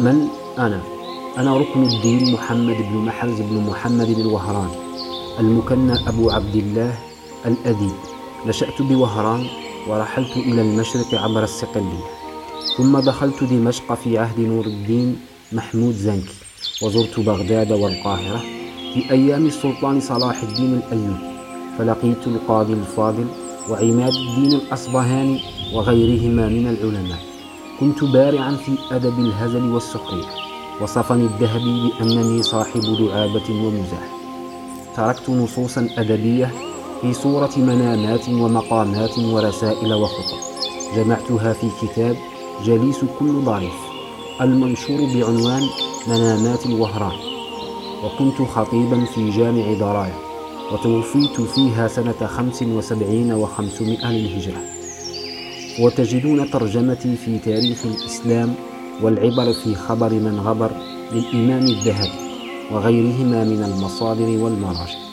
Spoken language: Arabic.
من أنا ركن الدين محمد بن محلز بن محمد بن وهران، المكنى أبو عبد الله الأديب. نشأت بوهران ورحلت إلى المشرق عبر الصقلية، ثم دخلت دمشق في عهد نور الدين محمود زنكي، وزرت بغداد والقاهرة في أيام السلطان صلاح الدين الأيوبي، فلقيت القاضي الفاضل وعماد الدين الأصبهاني وغيرهما من العلماء. كنت بارعا في أدب الهزل والسخرية، وصفني الذهبي بأنني صاحب لعابة ومزاح. تركت نصوصا أدبية في صورة منامات ومقامات ورسائل وخطب، جمعتها في كتاب جليس كل ضعيف المنشور بعنوان منامات الوهران، وكنت خطيبا في جامع ضرايا، وتوفيت فيها سنة 75 و500 للهجرة. وتجدون ترجمتي في تاريخ الإسلام والعبر في خبر من غبر للإمام الذهبي وغيرهما من المصادر والمراجع.